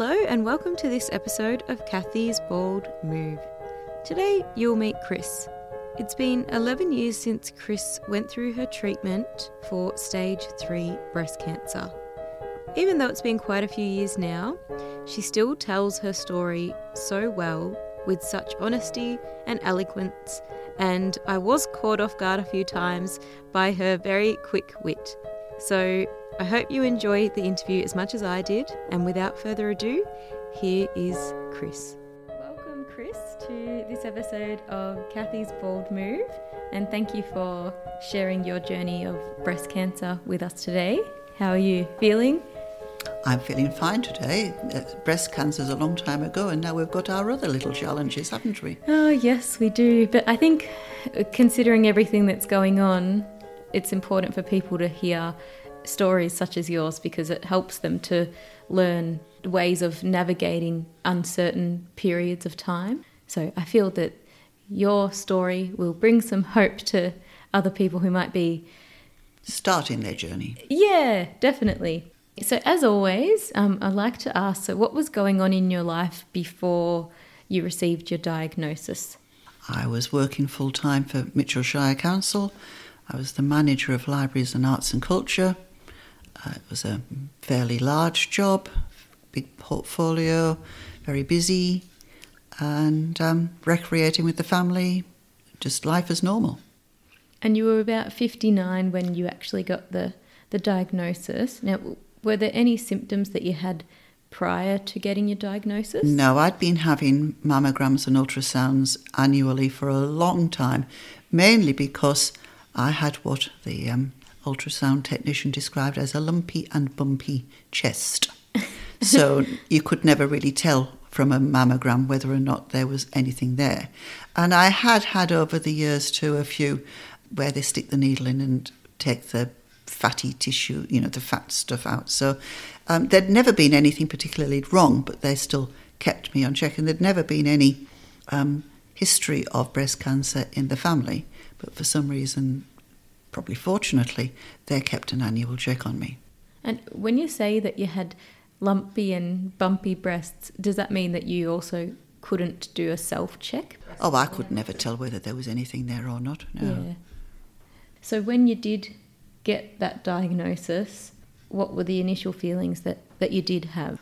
Hello and welcome to this episode of Kathy's Bald Move. Today you'll meet Chris. It's been 11 years since Chris went through her treatment for stage 3 breast cancer. Even though it's been quite a few years now, she still tells her story so well with such honesty and eloquence, and I was caught off guard a few times by her very quick wit. So I hope you enjoy the interview as much as I did, and without further ado, here is Chris. Welcome, Chris, to this episode of Kathy's Bald Move, and thank you for sharing your journey of breast cancer with us today. How are you feeling? I'm feeling fine today. Breast cancer's a long time ago, and now we've got our other little challenges, haven't we? Oh, yes, we do. But I think considering everything that's going on, it's important for people to hear stories such as yours because it helps them to learn ways of navigating uncertain periods of time. So I feel that your story will bring some hope to other people who might be starting their journey. Yeah, definitely. So as always, I'd like to ask, so what was going on in your life before you received your diagnosis? I was working full-time for Mitchell Shire Council. I was the manager of libraries and arts and culture. It was a fairly large job, big portfolio, very busy, and recreating with the family, just life as normal. And you were about 59 when you actually got the diagnosis. Now, were there any symptoms that you had prior to getting your diagnosis? No, I'd been having mammograms and ultrasounds annually for a long time, mainly because I had what the ultrasound technician described as a lumpy and bumpy chest. So you could never really tell from a mammogram whether or not there was anything there. And I had had over the years too a few where they stick the needle in and take the fatty tissue, you know, the fat stuff out. So there'd never been anything particularly wrong, but they still kept me on check. And there'd never been any history of breast cancer in the family. But for some reason, probably fortunately, they kept an annual check on me. And when you say that you had lumpy and bumpy breasts, does that mean that you also couldn't do a self-check? Oh, I could never tell whether there was anything there or not, no. Yeah. So when you did get that diagnosis, what were the initial feelings that you did have?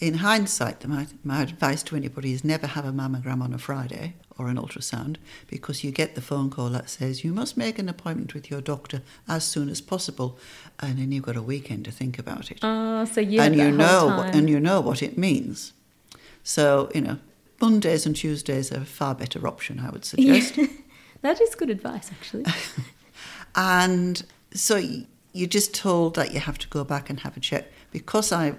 In hindsight, my advice to anybody is never have a mammogram on a Friday or an ultrasound, because you get the phone call that says you must make an appointment with your doctor as soon as possible, and then you've got a weekend to think about it. Oh, so you and had that you know whole time. And you know what it means. So, you know, Mondays and Tuesdays are a far better option, I would suggest. Yeah. That is good advice, actually. And so you're just told that you have to go back and have a check. Because I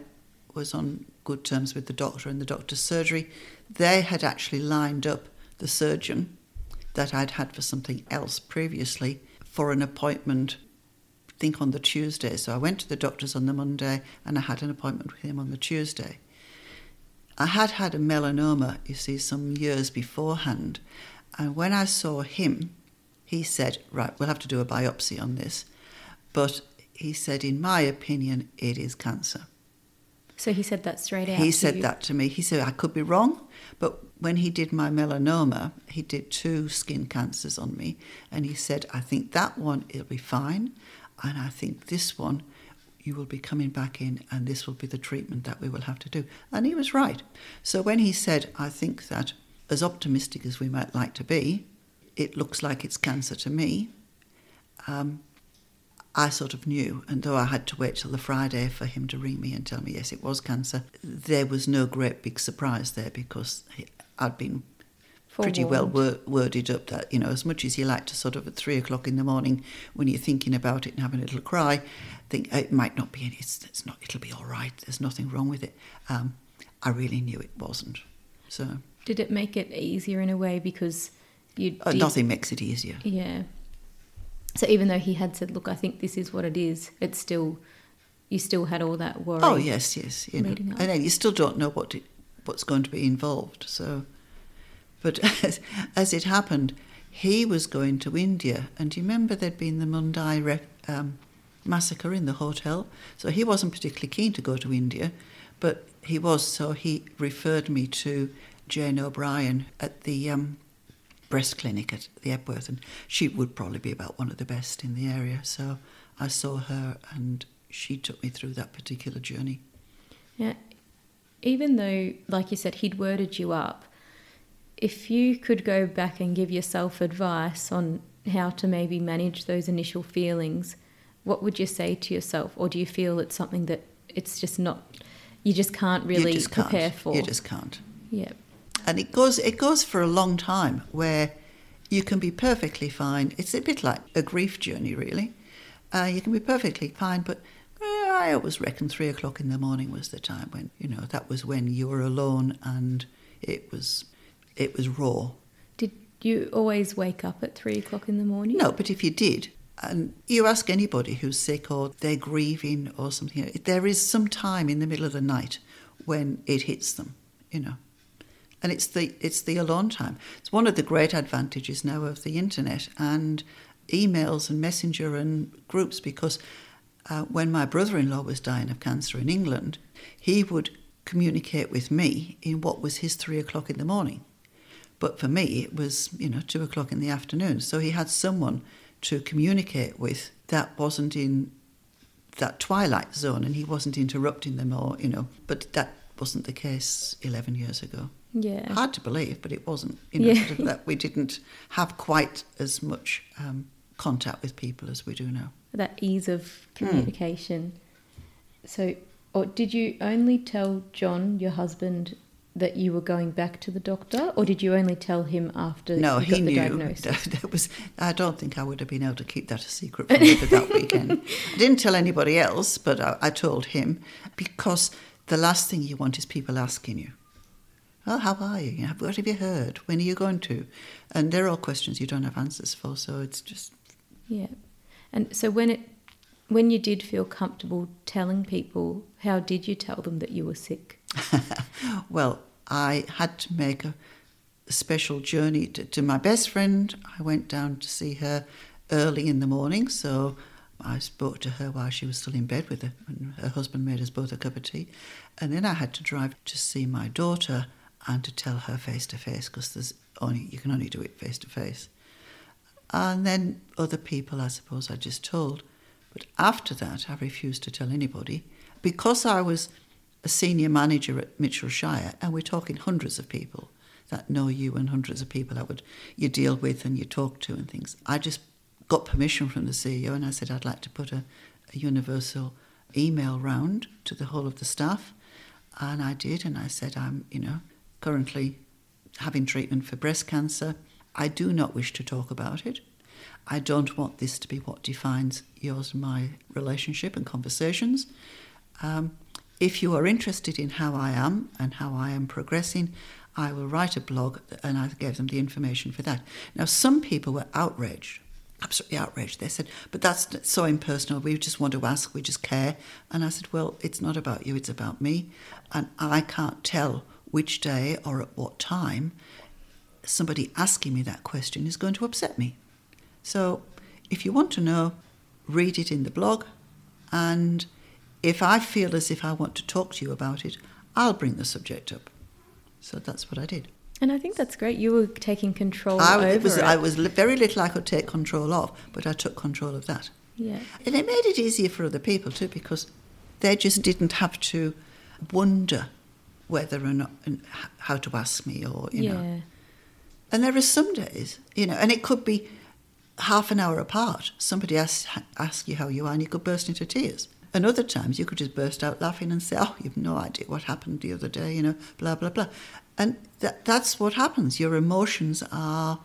was on good terms with the doctor and the doctor's surgery, they had actually lined up the surgeon that I'd had for something else previously for an appointment, I think on the Tuesday. So I went to the doctor's on the Monday and I had an appointment with him on the Tuesday. I had had a melanoma, you see, some years beforehand. And when I saw him, he said, right, we'll have to do a biopsy on this. But he said, in my opinion, it is cancer. So he said that straight out. He said that to me. He said, I could be wrong, but when he did my melanoma, he did 2 skin cancers on me. And he said, I think that one, it'll be fine. And I think this one, you will be coming back in and this will be the treatment that we will have to do. And he was right. So when he said, I think that as optimistic as we might like to be, it looks like it's cancer to me, I sort of knew, and though I had to wait till the Friday for him to ring me and tell me, yes, it was cancer, there was no great big surprise there because I'd been forewarned. Pretty well worded up that, you know, as much as you like to sort of at 3 o'clock in the morning when you're thinking about it and having a little cry, think it might not be, it's not, it'll be all right, there's nothing wrong with it. I really knew it wasn't. So did it make it easier in a way because you nothing makes it easier. Yeah. So even though he had said, look, I think this is what it is, it's still, you still had all that worry. Oh, yes. You know, and then you still don't know what's going to be involved. So, but as it happened, he was going to India. And do you remember there'd been the Mumbai massacre in the hotel? So he wasn't particularly keen to go to India, but he was, so he referred me to Jane O'Brien at the breast clinic at the Epworth, and she would probably be about one of the best in the area. So I saw her and she took me through that particular journey. Yeah. Even though, like you said, he'd worded you up, if you could go back and give yourself advice on how to maybe manage those initial feelings, what would you say to yourself? Or do you feel it's something that it's just not, you just can't really prepare for? You just can't. Yeah. And it goes for a long time where you can be perfectly fine. It's a bit like a grief journey, really. You can be perfectly fine, but I always reckon 3 o'clock in the morning was the time when, you know, that was when you were alone and it was raw. Did you always wake up at 3 o'clock in the morning? No, but if you did, and you ask anybody who's sick or they're grieving or something, there is some time in the middle of the night when it hits them, you know. And it's the alone time. It's one of the great advantages now of the internet and emails and messenger and groups, because when my brother-in-law was dying of cancer in England, he would communicate with me in what was his 3 o'clock in the morning. But for me, it was, you know, 2 o'clock in the afternoon. So he had someone to communicate with that wasn't in that twilight zone, and he wasn't interrupting them or, you know, but that wasn't the case 11 years ago. Yeah. Hard to believe, but it wasn't, you know, yeah. Sort of that we didn't have quite as much contact with people as we do now. That ease of communication. Mm. So, or did you only tell John, your husband, that you were going back to the doctor, or did you only tell him after you got the diagnosis? No, he knew. I don't think I would have been able to keep that a secret from him that weekend. I didn't tell anybody else, but I told him, because the last thing you want is people asking you, "Oh, how are you? What have you heard? When are you going to?" And they're all questions you don't have answers for, so it's just... Yeah. And so when you did feel comfortable telling people, how did you tell them that you were sick? Well, I had to make a special journey to my best friend. I went down to see her early in the morning, so I spoke to her while she was still in bed with her, and her husband made us both a cup of tea. And then I had to drive to see my daughter and to tell her face-to-face, because you can only do it face-to-face. And then other people, I suppose, I just told. But after that, I refused to tell anybody, because I was a senior manager at Mitchell Shire, and we're talking hundreds of people that know you and hundreds of people you deal with and you talk to and things. I just got permission from the CEO and I said I'd like to put a universal email round to the whole of the staff. And I did, and I said, I'm, you know, currently having treatment for breast cancer. I do not wish to talk about it. I don't want this to be what defines yours and my relationship and conversations. If you are interested in how I am and how I am progressing, I will write a blog, and I gave them the information for that. Now, some people were outraged, absolutely outraged. They said, but that's so impersonal. We just want to ask, we just care. And I said, well, it's not about you, it's about me. And I can't tell which day or at what time somebody asking me that question is going to upset me. So if you want to know, read it in the blog, and if I feel as if I want to talk to you about it, I'll bring the subject up. So that's what I did. And I think that's great. You were taking control over it. I was very little I could take control of, but I took control of that. Yeah. And it made it easier for other people too, because they just didn't have to wonder whether or not and how to ask me or, you know. And there are some days, you know, and it could be half an hour apart. Somebody asks you how you are and you could burst into tears. And other times you could just burst out laughing and say, oh, you've no idea what happened the other day, you know, blah, blah, blah. And that's what happens. Your emotions are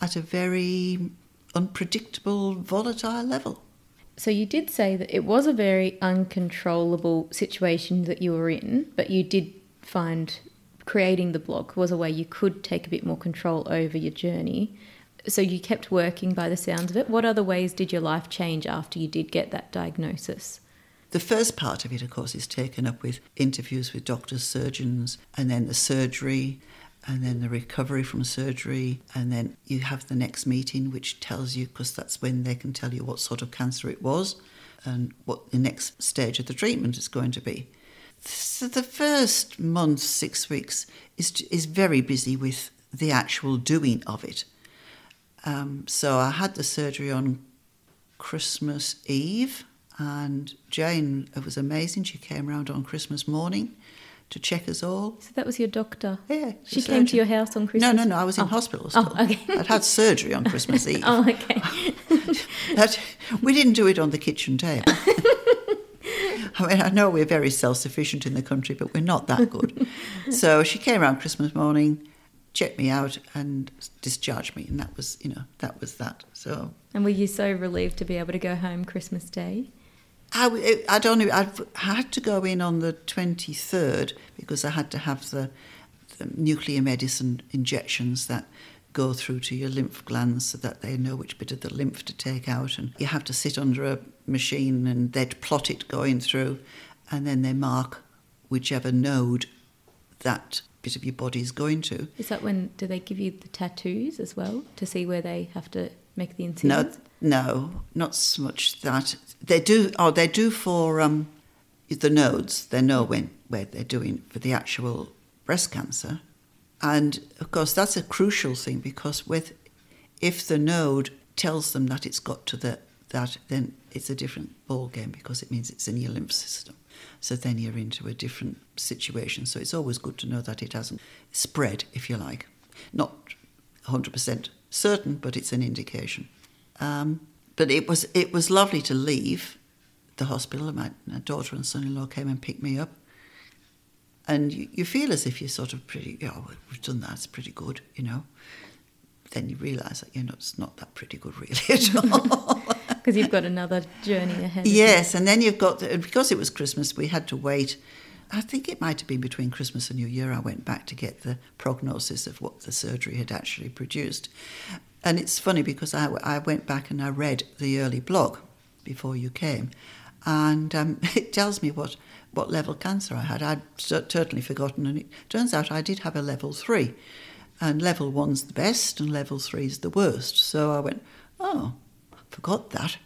at a very unpredictable, volatile level. So you did say that it was a very uncontrollable situation that you were in, but you did find creating the blog was a way you could take a bit more control over your journey. So you kept working by the sounds of it. What other ways did your life change after you did get that diagnosis? The first part of it, of course, is taken up with interviews with doctors, surgeons, and then the surgery, and then the recovery from surgery, and then you have the next meeting, which tells you, because that's when they can tell you what sort of cancer it was and what the next stage of the treatment is going to be. So the first month, 6 weeks, is very busy with the actual doing of it. So I had the surgery on Christmas Eve, and Jane was amazing. She came round on Christmas morning to check us all. So that was your doctor? Yeah. She came to your house on Christmas? No, I was in hospital still. Oh, okay. I'd had surgery on Christmas Eve. Oh, okay. We didn't do it on the kitchen table. I mean, I know we're very self-sufficient in the country, but we're not that good. So she came around Christmas morning, checked me out and discharged me, and that was, that was that. So. And were you so relieved to be able to go home Christmas Day? I don't know. I had to go in on the 23rd because I had to have the nuclear medicine injections that go through to your lymph glands so that they know which bit of the lymph to take out. And you have to sit under a machine and they'd plot it going through, and then they mark whichever node that bit of your body is going to. Is that when, do they give you the tattoos as well to see where they have to make the incisions? No, not so much that. They do for the nodes. They know where they're doing for the actual breast cancer. And, of course, that's a crucial thing because if the node tells them that it's got to that, then it's a different ball game because it means it's in your lymph system. So then you're into a different situation. So it's always good to know that it hasn't spread, if you like. Not 100% certain, but it's an indication. But it was lovely to leave the hospital. My daughter and son-in-law came and picked me up. And you feel as if you're sort of pretty, we've done that, it's pretty good, Then you realise that it's not that pretty good really at all. Because you've got another journey ahead. Yes, and then you've got, because it was Christmas, we had to wait. I think it might have been between Christmas and New Year I went back to get the prognosis of what the surgery had actually produced. And it's funny because I went back and I read the early blog before you came, and it tells me what level cancer I had. I'd totally forgotten, and it turns out I did have a level 3, and level 1's the best and level 3's the worst. So I went, oh, I forgot that.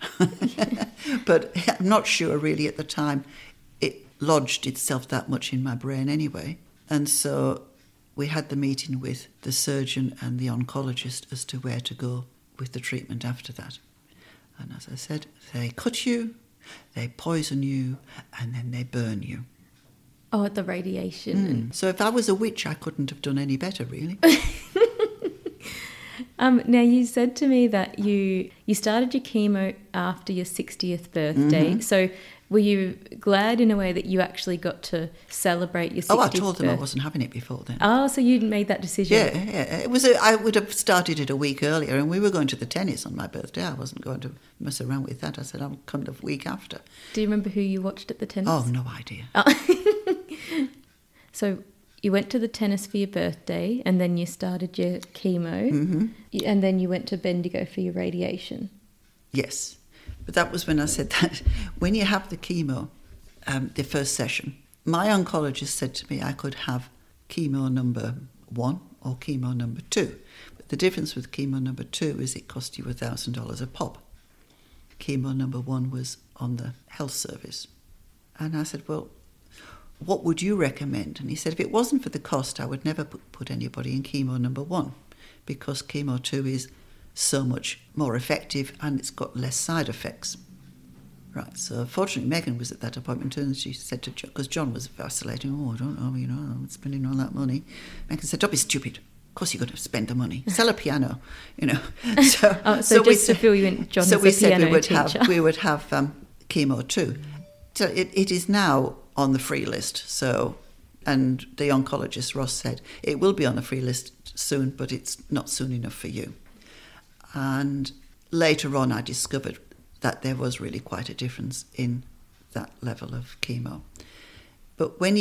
But I'm not sure really at the time it lodged itself that much in my brain anyway. And so we had the meeting with the surgeon and the oncologist as to where to go with the treatment after that. And as I said, they cut you, they poison you, and then they burn you. Oh, the radiation. Mm. So if I was a witch, I couldn't have done any better, really. Now, you said to me that you started your chemo after your 60th birthday. Mm-hmm. So were you glad in a way that you actually got to celebrate your 60th birthday? Oh, I told them I wasn't having it before then. Oh, so you'd made that decision. Yeah. It was I would have started it a week earlier, and we were going to the tennis on my birthday. I wasn't going to mess around with that. I said, I'll come the week after. Do you remember who you watched at the tennis? Oh, no idea. Oh. So you went to the tennis for your birthday, and then you started your chemo, mm-hmm. and then you went to Bendigo for your radiation. Yes. But that was when I said that when you have the chemo, the first session, my oncologist said to me I could have chemo number 1 or chemo number 2. But the difference with chemo number 2 is it cost you $1,000 a pop. Chemo number 1 was on the health service. And I said, well, what would you recommend? And he said, if it wasn't for the cost, I would never put anybody in chemo number 1 because chemo 2 is so much more effective and it's got less side effects. Right, so fortunately Megan was at that appointment too, and she said to John, because John was vacillating, I don't know, I'm spending all that money. Megan said, don't be stupid. Of course you're going to spend the money. Sell a piano, So, to fill you in, John is a piano teacher. So we said we would have chemo too. So it is now on the free list, so... And the oncologist, Ross, said, it will be on the free list soon, but it's not soon enough for you. And later on I discovered that there was really quite a difference in that level of chemo. But when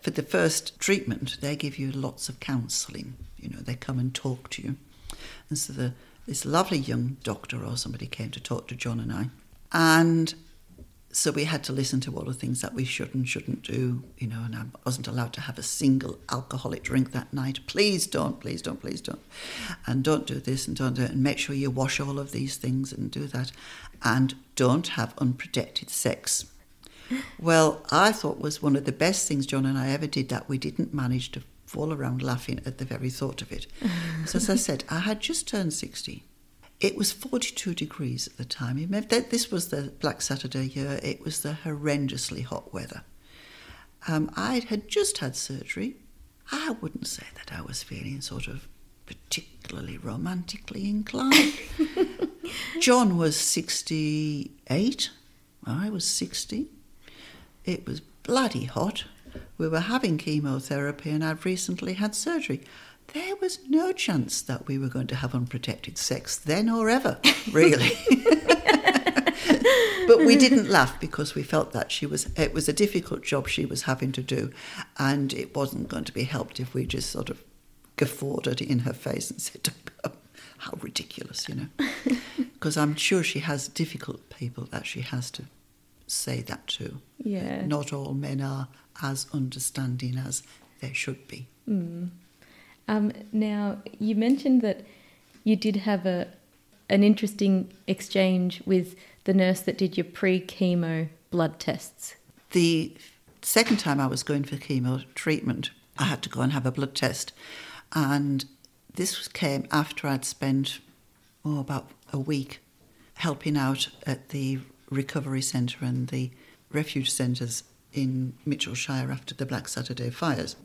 for the first treatment, they give you lots of counselling. They come and talk to you. And so this lovely young doctor or somebody came to talk to John and I. And so we had to listen to all the things that we should and shouldn't do, and I wasn't allowed to have a single alcoholic drink that night. Please don't. And don't do this and don't do it. And make sure you wash all of these things and do that. And don't have unprotected sex. Well, I thought was one of the best things John and I ever did, that we didn't manage to fall around laughing at the very thought of it. So as I said, I had just turned 60. It was 42 degrees at the time. This was the Black Saturday year. It was the horrendously hot weather. I had just had surgery. I wouldn't say that I was feeling sort of particularly romantically inclined. John was 68. I was 60. It was bloody hot. We were having chemotherapy and I'd recently had surgery. There was no chance that we were going to have unprotected sex then or ever, really. But we didn't laugh because we felt that it was a difficult job she was having to do, and it wasn't going to be helped if we just sort of guffawed at it in her face and said, oh, how ridiculous, you know. Because I'm sure she has difficult people that she has to say that to. Yeah. Not all men are as understanding as they should be. Mm. Now, you mentioned that you did have an interesting exchange with the nurse that did your pre-chemo blood tests. The second time I was going for chemo treatment, I had to go and have a blood test. And this came after I'd spent about a week helping out at the recovery centre and the refuge centres in Mitchell Shire after the Black Saturday fires.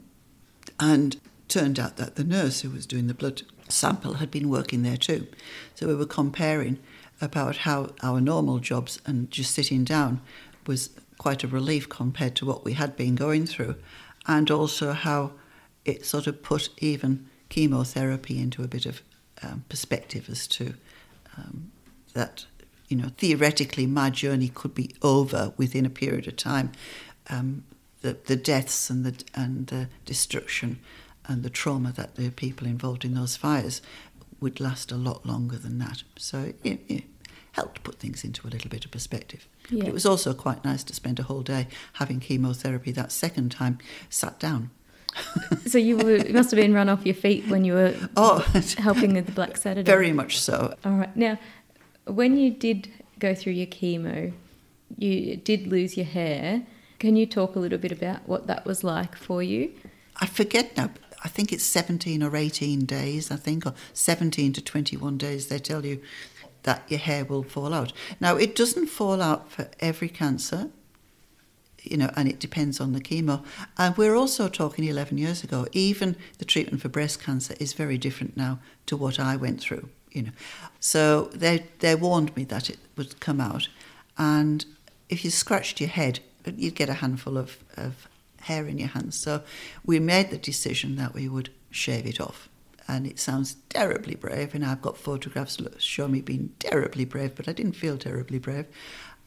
And turned out that the nurse who was doing the blood sample had been working there too. So we were comparing about how our normal jobs and just sitting down was quite a relief compared to what we had been going through, and also how it sort of put even chemotherapy into a bit of perspective as to that, you know, theoretically my journey could be over within a period of time. The deaths and the destruction and the trauma that the people involved in those fires would last a lot longer than that. So it helped put things into a little bit of perspective. Yeah. But it was also quite nice to spend a whole day having chemotherapy that second time, sat down. So you must have been run off your feet when you were helping with the Black Saturday. Very much so. All right. Now, when you did go through your chemo, you did lose your hair. Can you talk a little bit about what that was like for you? I forget now. I think it's 17 or 18 days, or 17 to 21 days, they tell you that your hair will fall out. Now, it doesn't fall out for every cancer, you know, and it depends on the chemo. And we're also talking 11 years ago. Even the treatment for breast cancer is very different now to what I went through, you know. So they warned me that it would come out. And if you scratched your head, you'd get a handful of hair in your hands. So we made the decision that we would shave it off. And it sounds terribly brave, and I've got photographs that show me being terribly brave, but I didn't feel terribly brave.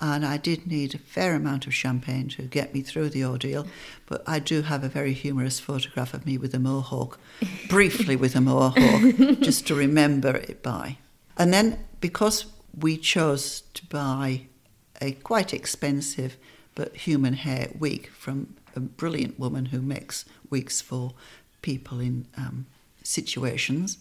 And I did need a fair amount of champagne to get me through the ordeal, but I do have a very humorous photograph of me with a mohawk, briefly with a mohawk, just to remember it by. And then because we chose to buy a quite expensive but human hair wig from a brilliant woman who makes wigs for people in situations.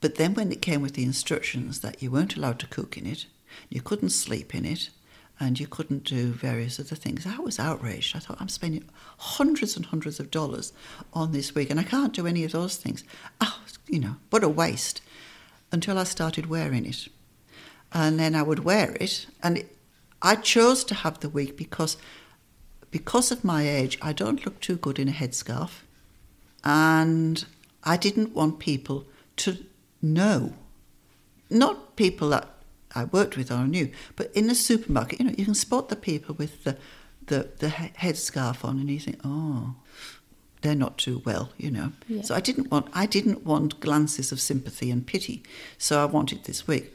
But then when it came with the instructions that you weren't allowed to cook in it, you couldn't sleep in it, and you couldn't do various other things, I was outraged. I thought, I'm spending hundreds and hundreds of dollars on this wig, and I can't do any of those things. Oh, you know, what a waste. Until I started wearing it. And then I would wear it, and I chose to have the wig because of my age, I don't look too good in a headscarf, and I didn't want people to know. Not people that I worked with or knew, but in the supermarket, you know, you can spot the people with the headscarf on, and you think, oh, they're not too well, you know. Yeah. So I didn't want glances of sympathy and pity, so I wanted this wig.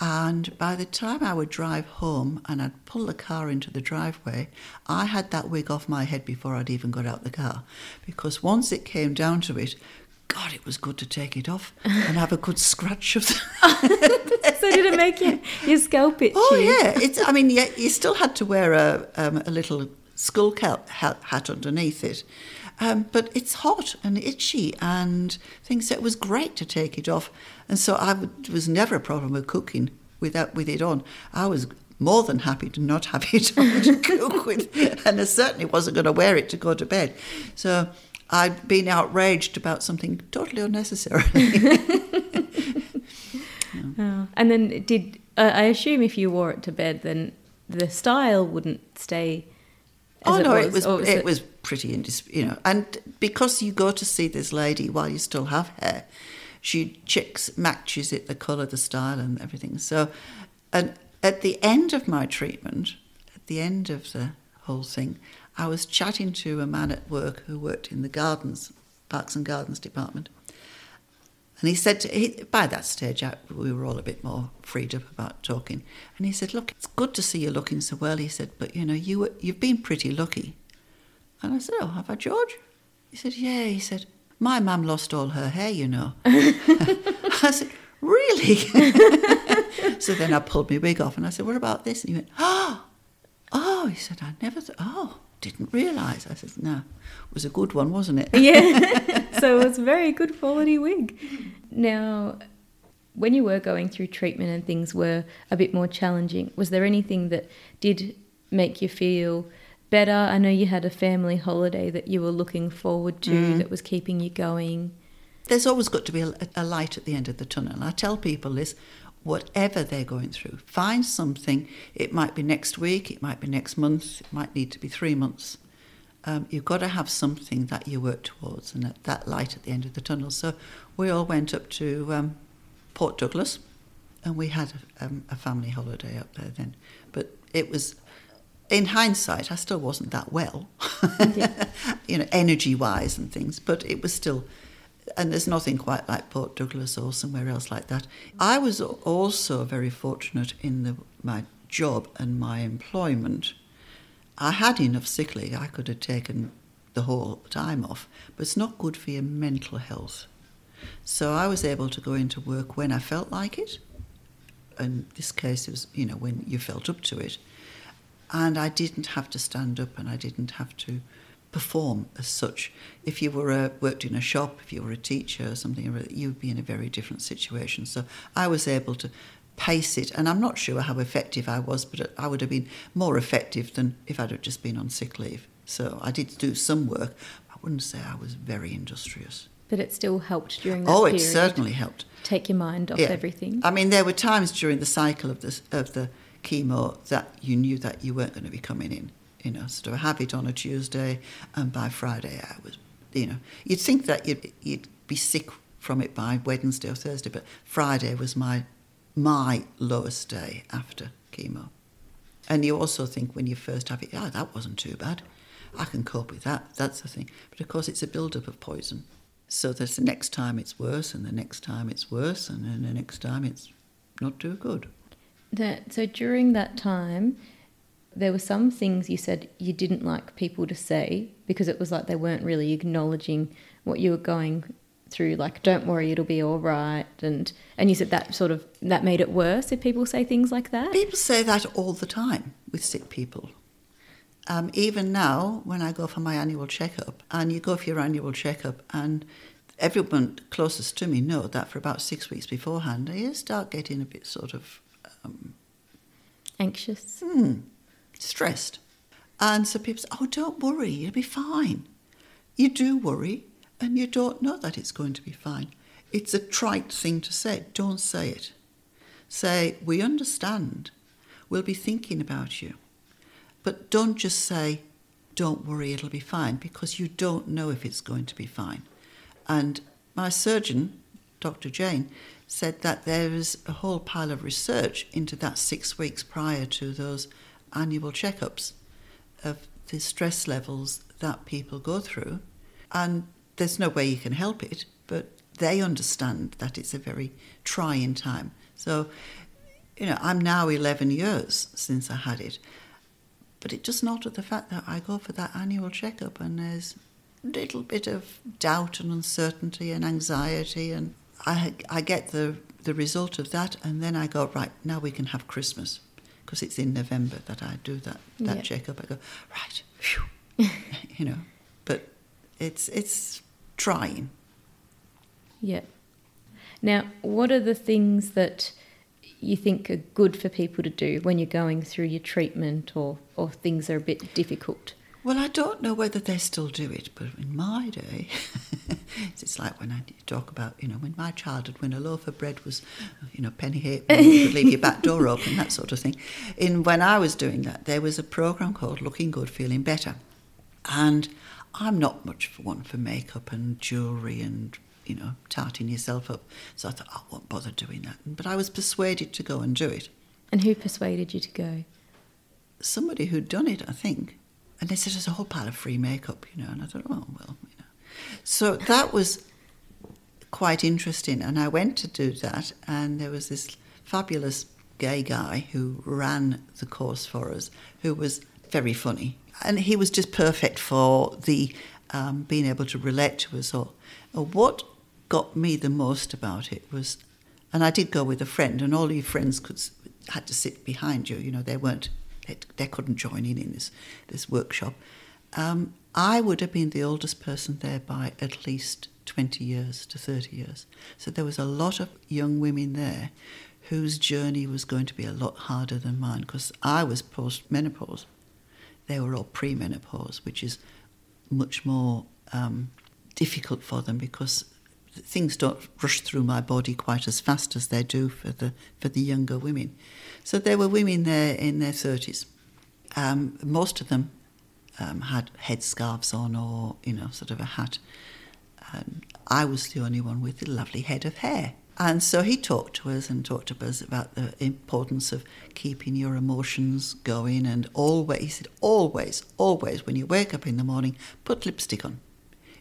And by the time I would drive home and I'd pull the car into the driveway, I had that wig off my head before I'd even got out the car. Because once it came down to it, God, it was good to take it off and have a good scratch of the So did it make your scalp itchy? Oh, yeah. You still had to wear a little skull hat underneath it. But it's hot and itchy and things, so it was great to take it off. And so it was never a problem with cooking with it on. I was more than happy to not have it on to cook with, and I certainly wasn't going to wear it to go to bed. So I'd been outraged about something totally unnecessary. And then did I assume if you wore it to bed, then the style wouldn't stay? As it was pretty you know. And because you go to see this lady while you still have hair, she matches it, the colour, the style, and everything. So, and at the end of my treatment, at the end of the whole thing, I was chatting to a man at work who worked in the gardens, Parks and Gardens Department. And he said, by that stage, we were all a bit more freed up about talking. And he said, look, it's good to see you looking so well. He said, but, you know, you've been pretty lucky. And I said, oh, have I, George? He said, yeah. He said, my mum lost all her hair, you know. I said, really? So then I pulled my wig off and I said, what about this? And he went, oh, he said, I never didn't realise. I said, no, it was a good one, wasn't it? Yeah, so it was a very good quality wig. Now, when you were going through treatment and things were a bit more challenging, was there anything that did make you feel better? I know you had a family holiday that you were looking forward to that was keeping you going. There's always got to be a light at the end of the tunnel. I tell people this, whatever they're going through, find something. It might be next week, it might be next month, it might need to be 3 months. You've got to have something that you work towards and that light at the end of the tunnel. So we all went up to Port Douglas and we had a family holiday up there then. But it was, in hindsight, I still wasn't that well, yeah. You know, energy-wise and things, but it was still... And there's nothing quite like Port Douglas or somewhere else like that. I was also very fortunate in my job and my employment. I had enough sick leave. I could have taken the whole time off, but it's not good for your mental health. So I was able to go into work when I felt like it. In this case, it was, you know, when you felt up to it. And I didn't have to stand up and I didn't have to perform as such. If you were worked in a shop, if you were a teacher or something, you'd be in a very different situation. So I was able to pace it, and I'm not sure how effective I was, but I would have been more effective than if I'd have just been on sick leave. So I did do some work. I wouldn't say I was very industrious. But it still helped during that period. Oh, it certainly helped. Take your mind off everything. I mean, there were times during the cycle of the chemo that you knew that you weren't going to be coming in. You know, sort of have it on a Tuesday, and by Friday I was, you know, you'd think that you'd be sick from it by Wednesday or Thursday, but Friday was my lowest day after chemo. And you also think when you first have it, that wasn't too bad. I can cope with that. That's the thing. But of course, it's a build-up of poison. So there's the next time it's worse, and the next time it's worse, and then the next time it's not too good. So during that time, there were some things you said you didn't like people to say because it was like they weren't really acknowledging what you were going through, like, don't worry, it'll be all right. And you said that made it worse if people say things like that? People say that all the time with sick people. Even now when I go for my annual checkup, and you go for your annual checkup and everyone closest to me know that for about 6 weeks beforehand, I start getting a bit sort of... anxious. Stressed. And so people say, oh, don't worry, you'll be fine. You do worry and you don't know that it's going to be fine. It's a trite thing to say. Don't say it. Say, we understand. We'll be thinking about you. But don't just say, don't worry, it'll be fine, because you don't know if it's going to be fine. And my surgeon, Dr. Jane, said that there is a whole pile of research into that 6 weeks prior to those annual checkups of the stress levels that people go through, and there's no way you can help it, but they understand that it's a very trying time. So, you know, I'm now 11 years since I had it, but it doesn't alter the fact that I go for that annual checkup and there's a little bit of doubt and uncertainty and anxiety, and I get the result of that, and then I go, right, now we can have Christmas. Because it's in November that I do that checkup. I go, right, phew, you know. But it's trying. Yeah. Now, what are the things that you think are good for people to do when you're going through your treatment or things are a bit difficult? Well, I don't know whether they still do it, but in my day, it's like when I talk about, you know, when my childhood, when a loaf of bread was, you know, penny halfpenny, would leave your back door open, that sort of thing. In when I was doing that, there was a programme called Looking Good, Feeling Better. And I'm not much for one for makeup and jewellery and, you know, tarting yourself up. So I thought, I won't bother doing that. But I was persuaded to go and do it. And who persuaded you to go? Somebody who'd done it, I think. And they said, there's a whole pile of free makeup, you know. And I thought, oh, well, you know. So that was quite interesting. And I went to do that. And there was this fabulous gay guy who ran the course for us, who was very funny. And he was just perfect for the being able to relate to us all. What got me the most about it was, and I did go with a friend, and all your friends had to sit behind you. You know, they weren't... They couldn't join in this workshop. I would have been the oldest person there by at least 20 years to 30 years. So there was a lot of young women there whose journey was going to be a lot harder than mine, because I was post-menopause. They were all pre-menopause, which is much more difficult for them, because things don't rush through my body quite as fast as they do for the younger women. So there were women there in their 30s. Most of them had headscarves on, or, you know, sort of a hat. I was the only one with a lovely head of hair. And so he talked to us about the importance of keeping your emotions going, and always, he said, always, always, when you wake up in the morning, put lipstick on.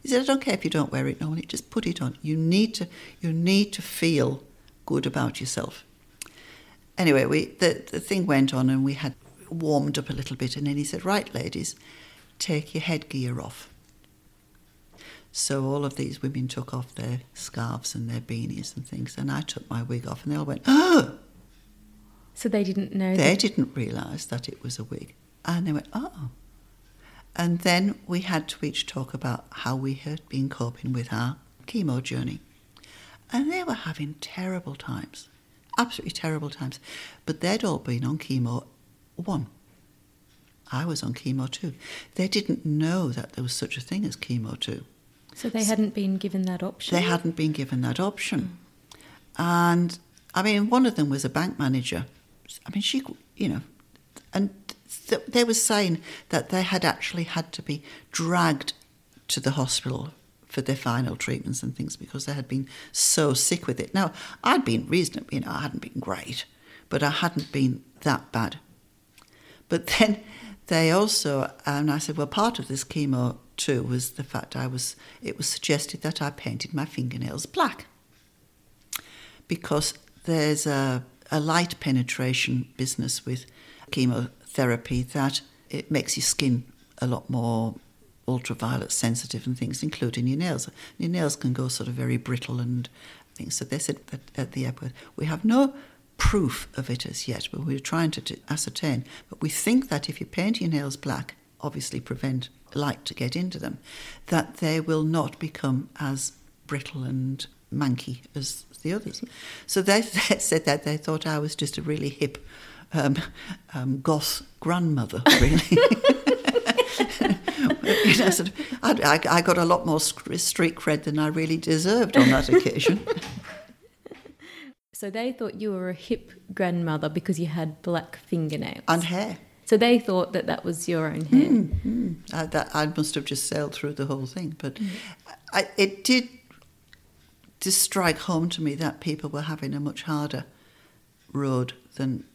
He said, I don't care if you don't wear it normally, just put it on. You need to feel good about yourself. Anyway, the thing went on, and we had warmed up a little bit, and then he said, right, ladies, take your headgear off. So all of these women took off their scarves and their beanies and things, and I took my wig off, and they all went, oh! So they didn't know? They didn't realise that it was a wig. And they went, oh. And then we had to each talk about how we had been coping with our chemo journey. And they were having terrible times, absolutely terrible times. But they'd all been on chemo 1. I was on chemo 2. They didn't know that there was such a thing as chemo 2. So they hadn't been given that option? They hadn't been given that option. And, I mean, one of them was a bank manager. I mean, she, you know, and... They were saying that they had actually had to be dragged to the hospital for their final treatments and things, because they had been so sick with it. Now, I'd been reasonable, you know, I hadn't been great, but I hadn't been that bad. But then they also, and I said, well, part of this chemo too was the fact it was suggested that I painted my fingernails black, because there's a light penetration business with chemo therapy that it makes your skin a lot more ultraviolet sensitive and things, including your nails. Your nails can go sort of very brittle and things. So they said that at the Epworth, we have no proof of it as yet, but we're trying to ascertain. But we think that if you paint your nails black, obviously prevent light to get into them, that they will not become as brittle and manky as the others. So they said that they thought I was just a really hip goth grandmother, really. You know, sort of, I got a lot more street cred than I really deserved on that occasion. So they thought you were a hip grandmother because you had black fingernails. And hair. So they thought that was your own hair. Mm-hmm. I must have just sailed through the whole thing. But it did just strike home to me that people were having a much harder road than...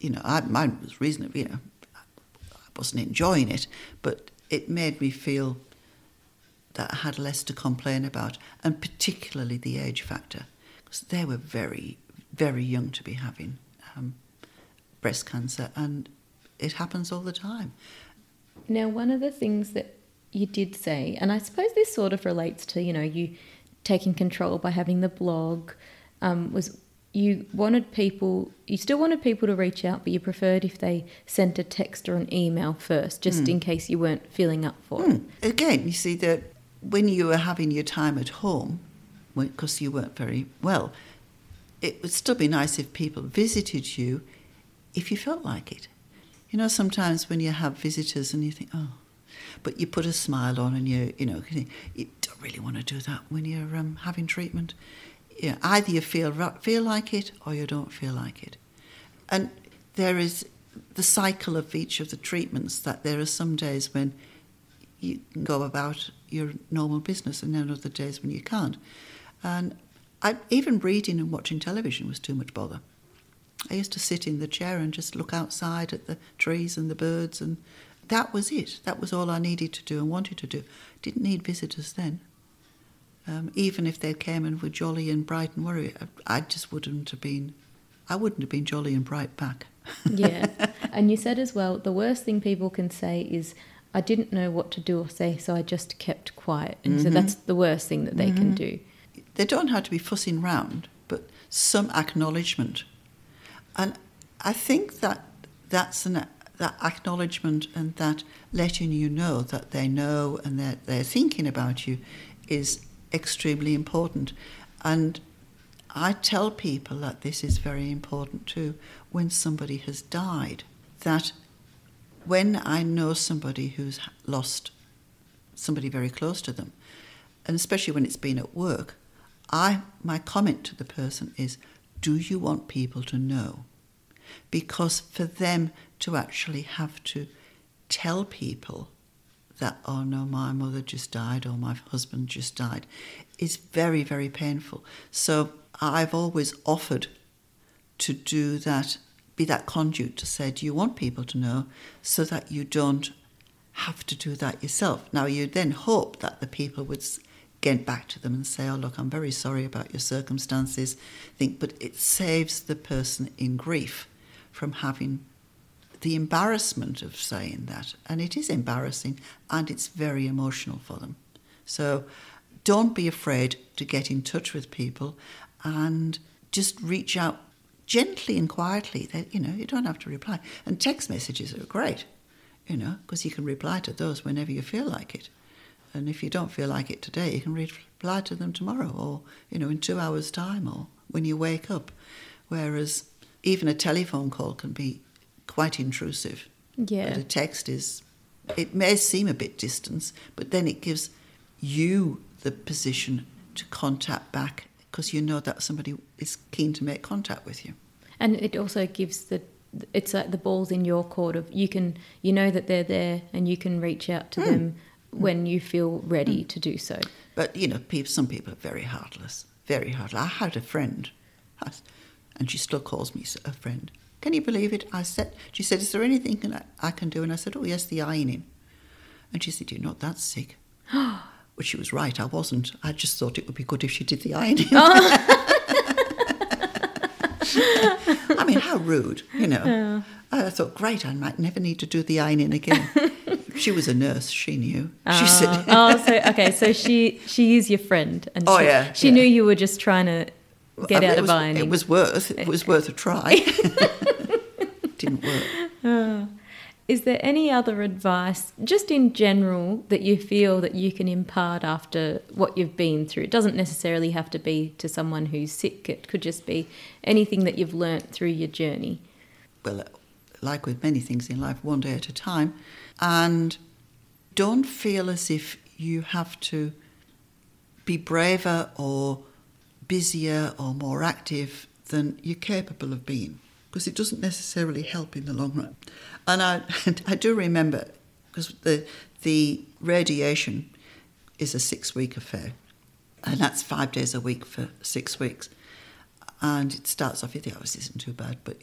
You know, mine was reasonable, you know, I wasn't enjoying it, but it made me feel that I had less to complain about, and particularly the age factor, because they were very, very young to be having breast cancer, and it happens all the time. Now, one of the things that you did say, and I suppose this sort of relates to, you know, you taking control by having the blog, was... You still wanted people to reach out, but you preferred if they sent a text or an email first, just in case you weren't feeling up for it. Again, you see that when you were having your time at home, because you weren't very well, it would still be nice if people visited you if you felt like it. You know, sometimes when you have visitors and you think, oh, but you put a smile on and you don't really want to do that when you're having treatment. You know, either you feel like it or you don't feel like it. And there is the cycle of each of the treatments, that there are some days when you can go about your normal business and then other days when you can't. And even reading and watching television was too much bother. I used to sit in the chair and just look outside at the trees and the birds, and that was it. That was all I needed to do and wanted to do. Didn't need visitors then. Even if they came and were jolly and bright and worried, I wouldn't have been jolly and bright back. Yeah. And you said as well, the worst thing people can say is, I didn't know what to do or say, so I just kept quiet. And so that's the worst thing that they can do. They don't have to be fussing round, but some acknowledgement. And I think that acknowledgement and that letting you know that they know and that they're thinking about you is extremely important. And I tell people that this is very important too when somebody has died, that when I know somebody who's lost somebody very close to them, and especially when it's been at work, my comment to the person is, do you want people to know? Because for them to actually have to tell people that, oh no, my mother just died or my husband just died, is very, very painful. So I've always offered to do that, be that conduit to say, do you want people to know, so that you don't have to do that yourself? Now, you then hope that the people would get back to them and say, oh, look, I'm very sorry about your circumstances. But it saves the person in grief from having the embarrassment of saying that. And it is embarrassing and it's very emotional for them. So don't be afraid to get in touch with people and just reach out gently and quietly. You don't have to reply. And text messages are great, because you can reply to those whenever you feel like it. And if you don't feel like it today, you can reply to them tomorrow or, in 2 hours' time or when you wake up. Whereas even a telephone call can be quite intrusive. Yeah. But a text it may seem a bit distant, but then it gives you the position to contact back because you know that somebody is keen to make contact with you. And it also gives it's like the ball's in your court of that they're there and you can reach out to them when you feel ready to do so. But, some people are very heartless, very heartless. I had a friend, and she still calls me a friend. Can you believe it? She said, is there anything I can do? And I said, oh, yes, the ironing. And she said, you're not that sick. Which she was right, I wasn't. I just thought it would be good if she did the ironing. I mean, how rude, I thought, great, I might never need to do the ironing again. She was a nurse, she knew. She said... so she is your friend. And she knew you were just trying to get out of ironing. It was worth a try. Didn't work. Is there any other advice, just in general, that you feel that you can impart after what you've been through? It doesn't necessarily have to be to someone who's sick. It could just be anything that you've learnt through your journey. Well, like with many things in life, one day at a time. And don't feel as if you have to be braver or busier or more active than you're capable of being, because it doesn't necessarily help in the long run. And I do remember, because the radiation is a 6-week affair, and that's 5 days a week for 6 weeks. And it starts off, you think, oh, this isn't too bad, but,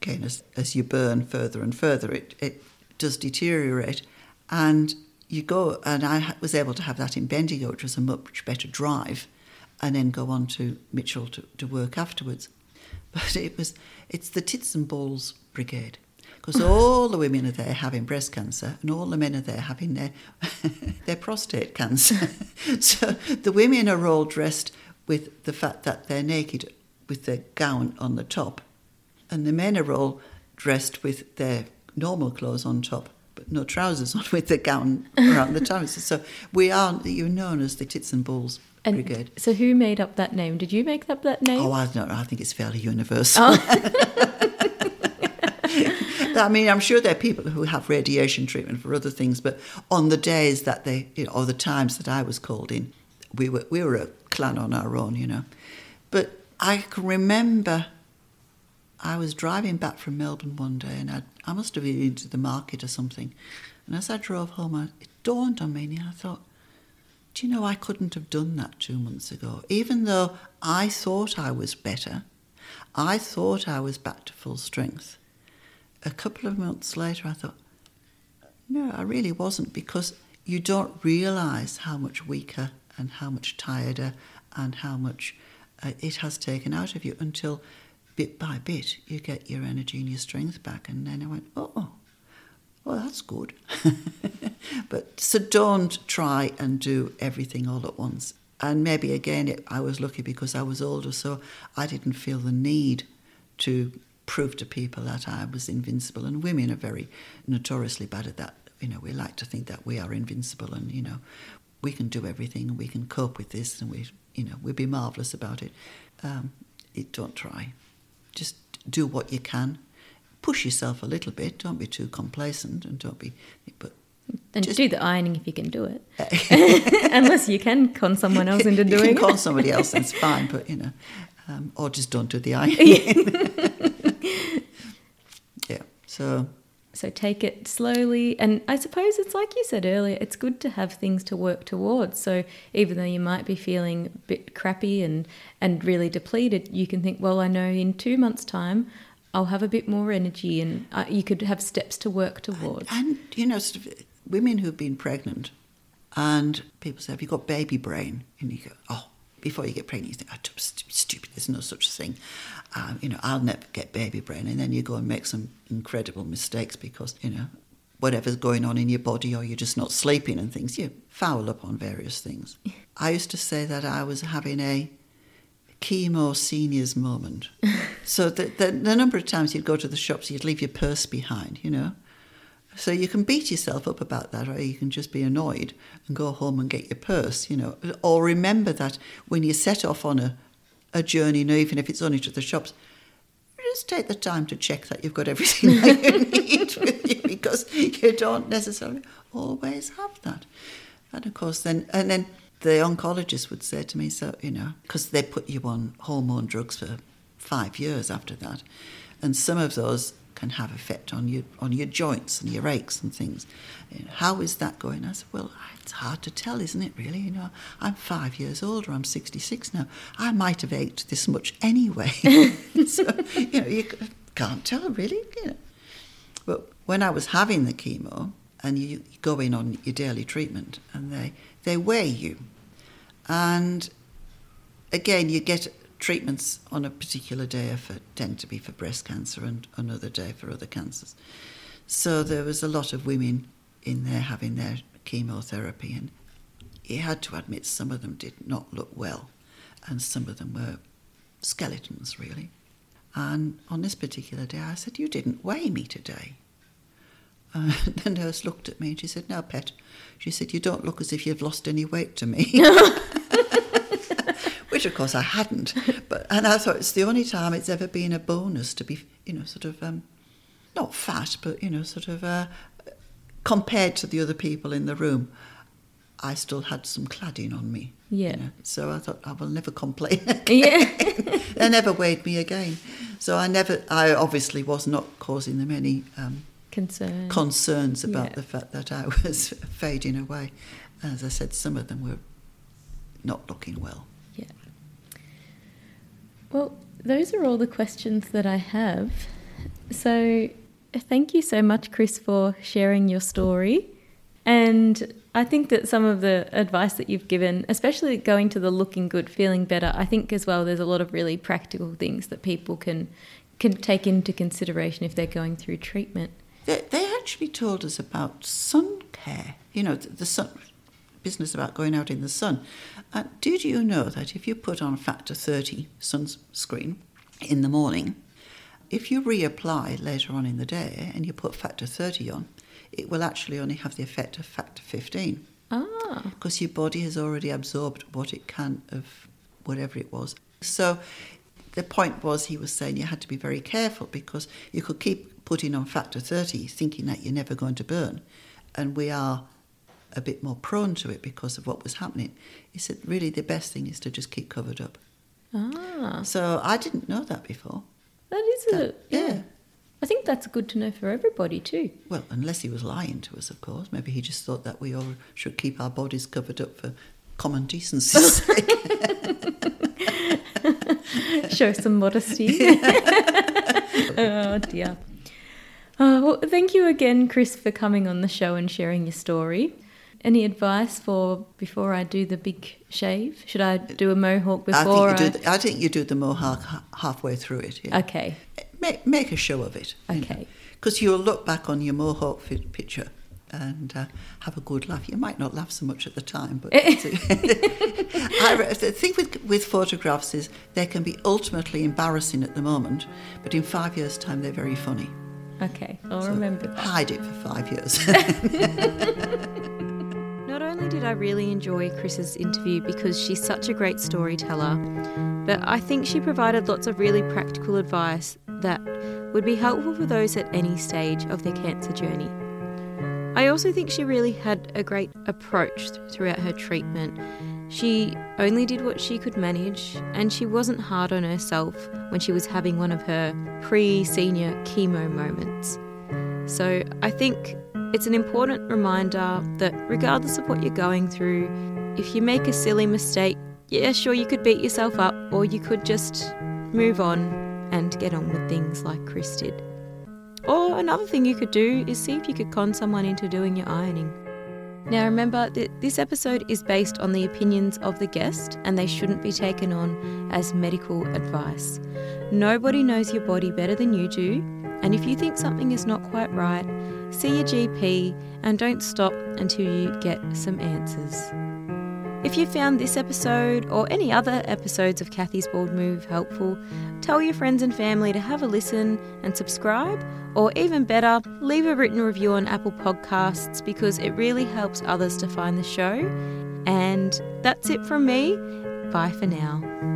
again, as you burn further and further, it does deteriorate. And you go, and I was able to have that in Bendigo, which was a much better drive, and then go on to Mitchell to work afterwards. But it's the tits and balls brigade, because all the women are there having breast cancer and all the men are there having their prostate cancer. So the women are all dressed with the fact that they're naked with their gown on the top, and the men are all dressed with their normal clothes on top but no trousers on, with their gown around the top. So we are known as the tits and balls And pretty good. So who made up that name? Did you make up that name? Oh, I don't know. I think it's fairly universal. Oh. I mean, I'm sure there are people who have radiation treatment for other things, but on the days that they, you know, or the times that I was called in, we were a clan on our own, you know. But I can remember I was driving back from Melbourne one day, and I must have been to the market or something. And as I drove home, it dawned on me, and I thought, do you know, I couldn't have done that 2 months ago. Even though I thought I was better, I thought I was back to full strength. A couple of months later, I thought, no, I really wasn't, because you don't realise how much weaker and how much tireder and how much it has taken out of you until bit by bit you get your energy and your strength back. And then I went, oh, well, that's good. But so don't try and do everything all at once. And maybe, again, I was lucky because I was older, so I didn't feel the need to prove to people that I was invincible, and women are very notoriously bad at that. You know, we like to think that we are invincible, and you know, we can do everything, and we can cope with this, and we, you know, we'd be marvellous about it. Don't try. Just do what you can. Push yourself a little bit. Don't be too complacent, and don't be. But and just do the ironing if you can do it. Unless you can con someone else into doing it. You can con somebody else, that's fine. But you know, or just don't do the ironing. Yeah, so take it slowly, and I suppose it's like you said earlier, it's good to have things to work towards. So even though you might be feeling a bit crappy and really depleted, you can think, well, I know in 2 months' time I'll have a bit more energy, and you could have steps to work towards. And you know, sort of women who've been pregnant, and people say, have you got baby brain? And you go, oh. Before you get pregnant, you think, oh, stupid, there's no such thing. You know, I'll never get baby brain. And then you go and make some incredible mistakes because, you know, whatever's going on in your body, or you're just not sleeping and things, you foul up on various things. I used to say that I was having a chemo seniors moment. So the number of times you'd go to the shops, you'd leave your purse behind, you know. So you can beat yourself up about that, or you can just be annoyed and go home and get your purse, you know. Or remember that when you set off on a journey, you know, even if it's only to the shops, just take the time to check that you've got everything that you need with you, because you don't necessarily always have that. And of course then the oncologist would say to me, so, you know, because they put you on hormone drugs for 5 years after that, and some of those can have effect on your joints and your aches and things. You know, how is that going? I said, well, it's hard to tell, isn't it, really? You know, I'm 5 years older, I'm 66 now. I might have ached this much anyway. So, you know, you can't tell, really. You know. But when I was having the chemo, and you go in on your daily treatment, and they weigh you. And again, you get treatments on a particular day tend to be for breast cancer, and another day for other cancers. So there was a lot of women in there having their chemotherapy, and you had to admit some of them did not look well, and some of them were skeletons, really. And on this particular day, I said, you didn't weigh me today. The nurse looked at me and she said, no, pet. She said, you don't look as if you've lost any weight to me. Which, of course, I hadn't. And I thought it's the only time it's ever been a bonus to be, you know, sort of, not fat, but, you know, sort of, compared to the other people in the room, I still had some cladding on me. Yeah. You know? So I thought, I will never complain again. Yeah. They never weighed me again. So I obviously was not causing them any concerns about the fact that I was fading away. As I said, some of them were not looking well. Well, those are all the questions that I have. So thank you so much, Chris, for sharing your story. And I think that some of the advice that you've given, especially going to the Looking Good, Feeling Better, I think as well there's a lot of really practical things that people can take into consideration if they're going through treatment. They actually told us about sun care, you know, the sun business about going out in the sun. Did you know that if you put on factor 30 sunscreen in the morning, if you reapply later on in the day and you put factor 30 on, it will actually only have the effect of factor 15. Because your body has already absorbed what it can of whatever it was. So the point was, he was saying you had to be very careful because you could keep putting on factor 30 thinking that you're never going to burn, and we are a bit more prone to it because of what was happening. He said really the best thing is to just keep covered up. So I didn't know that before. Yeah. I think that's good to know for everybody too. Well, unless he was lying to us, of course. Maybe he just thought that we all should keep our bodies covered up for common decency's sake. Show some modesty. Oh, dear. Well, thank you again, Chris, for coming on the show and sharing your story. Any advice for before I do the big shave? Should I do a mohawk before? I think you do the mohawk halfway through it. Yeah. Okay. Make a show of it. Okay. Because you'll look back on your mohawk picture and have a good laugh. You might not laugh so much at the time, but the thing with photographs is they can be ultimately embarrassing at the moment, but in 5 years' time they're very funny. Okay, I'll remember that. Hide it for 5 years. Not only did I really enjoy Chris's interview because she's such a great storyteller, but I think she provided lots of really practical advice that would be helpful for those at any stage of their cancer journey. I also think she really had a great approach throughout her treatment. She only did what she could manage, and she wasn't hard on herself when she was having one of her pre-senior chemo moments. So I think it's an important reminder that regardless of what you're going through, if you make a silly mistake, yeah, sure, you could beat yourself up, or you could just move on and get on with things like Chris did. Or another thing you could do is see if you could con someone into doing your ironing. Now remember that this episode is based on the opinions of the guest, and they shouldn't be taken on as medical advice. Nobody knows your body better than you do, and if you think something is not quite right, see your GP and don't stop until you get some answers. If you found this episode or any other episodes of Kathy's Bald Move helpful, tell your friends and family to have a listen and subscribe, or even better, leave a written review on Apple Podcasts because it really helps others to find the show. And that's it from me. Bye for now.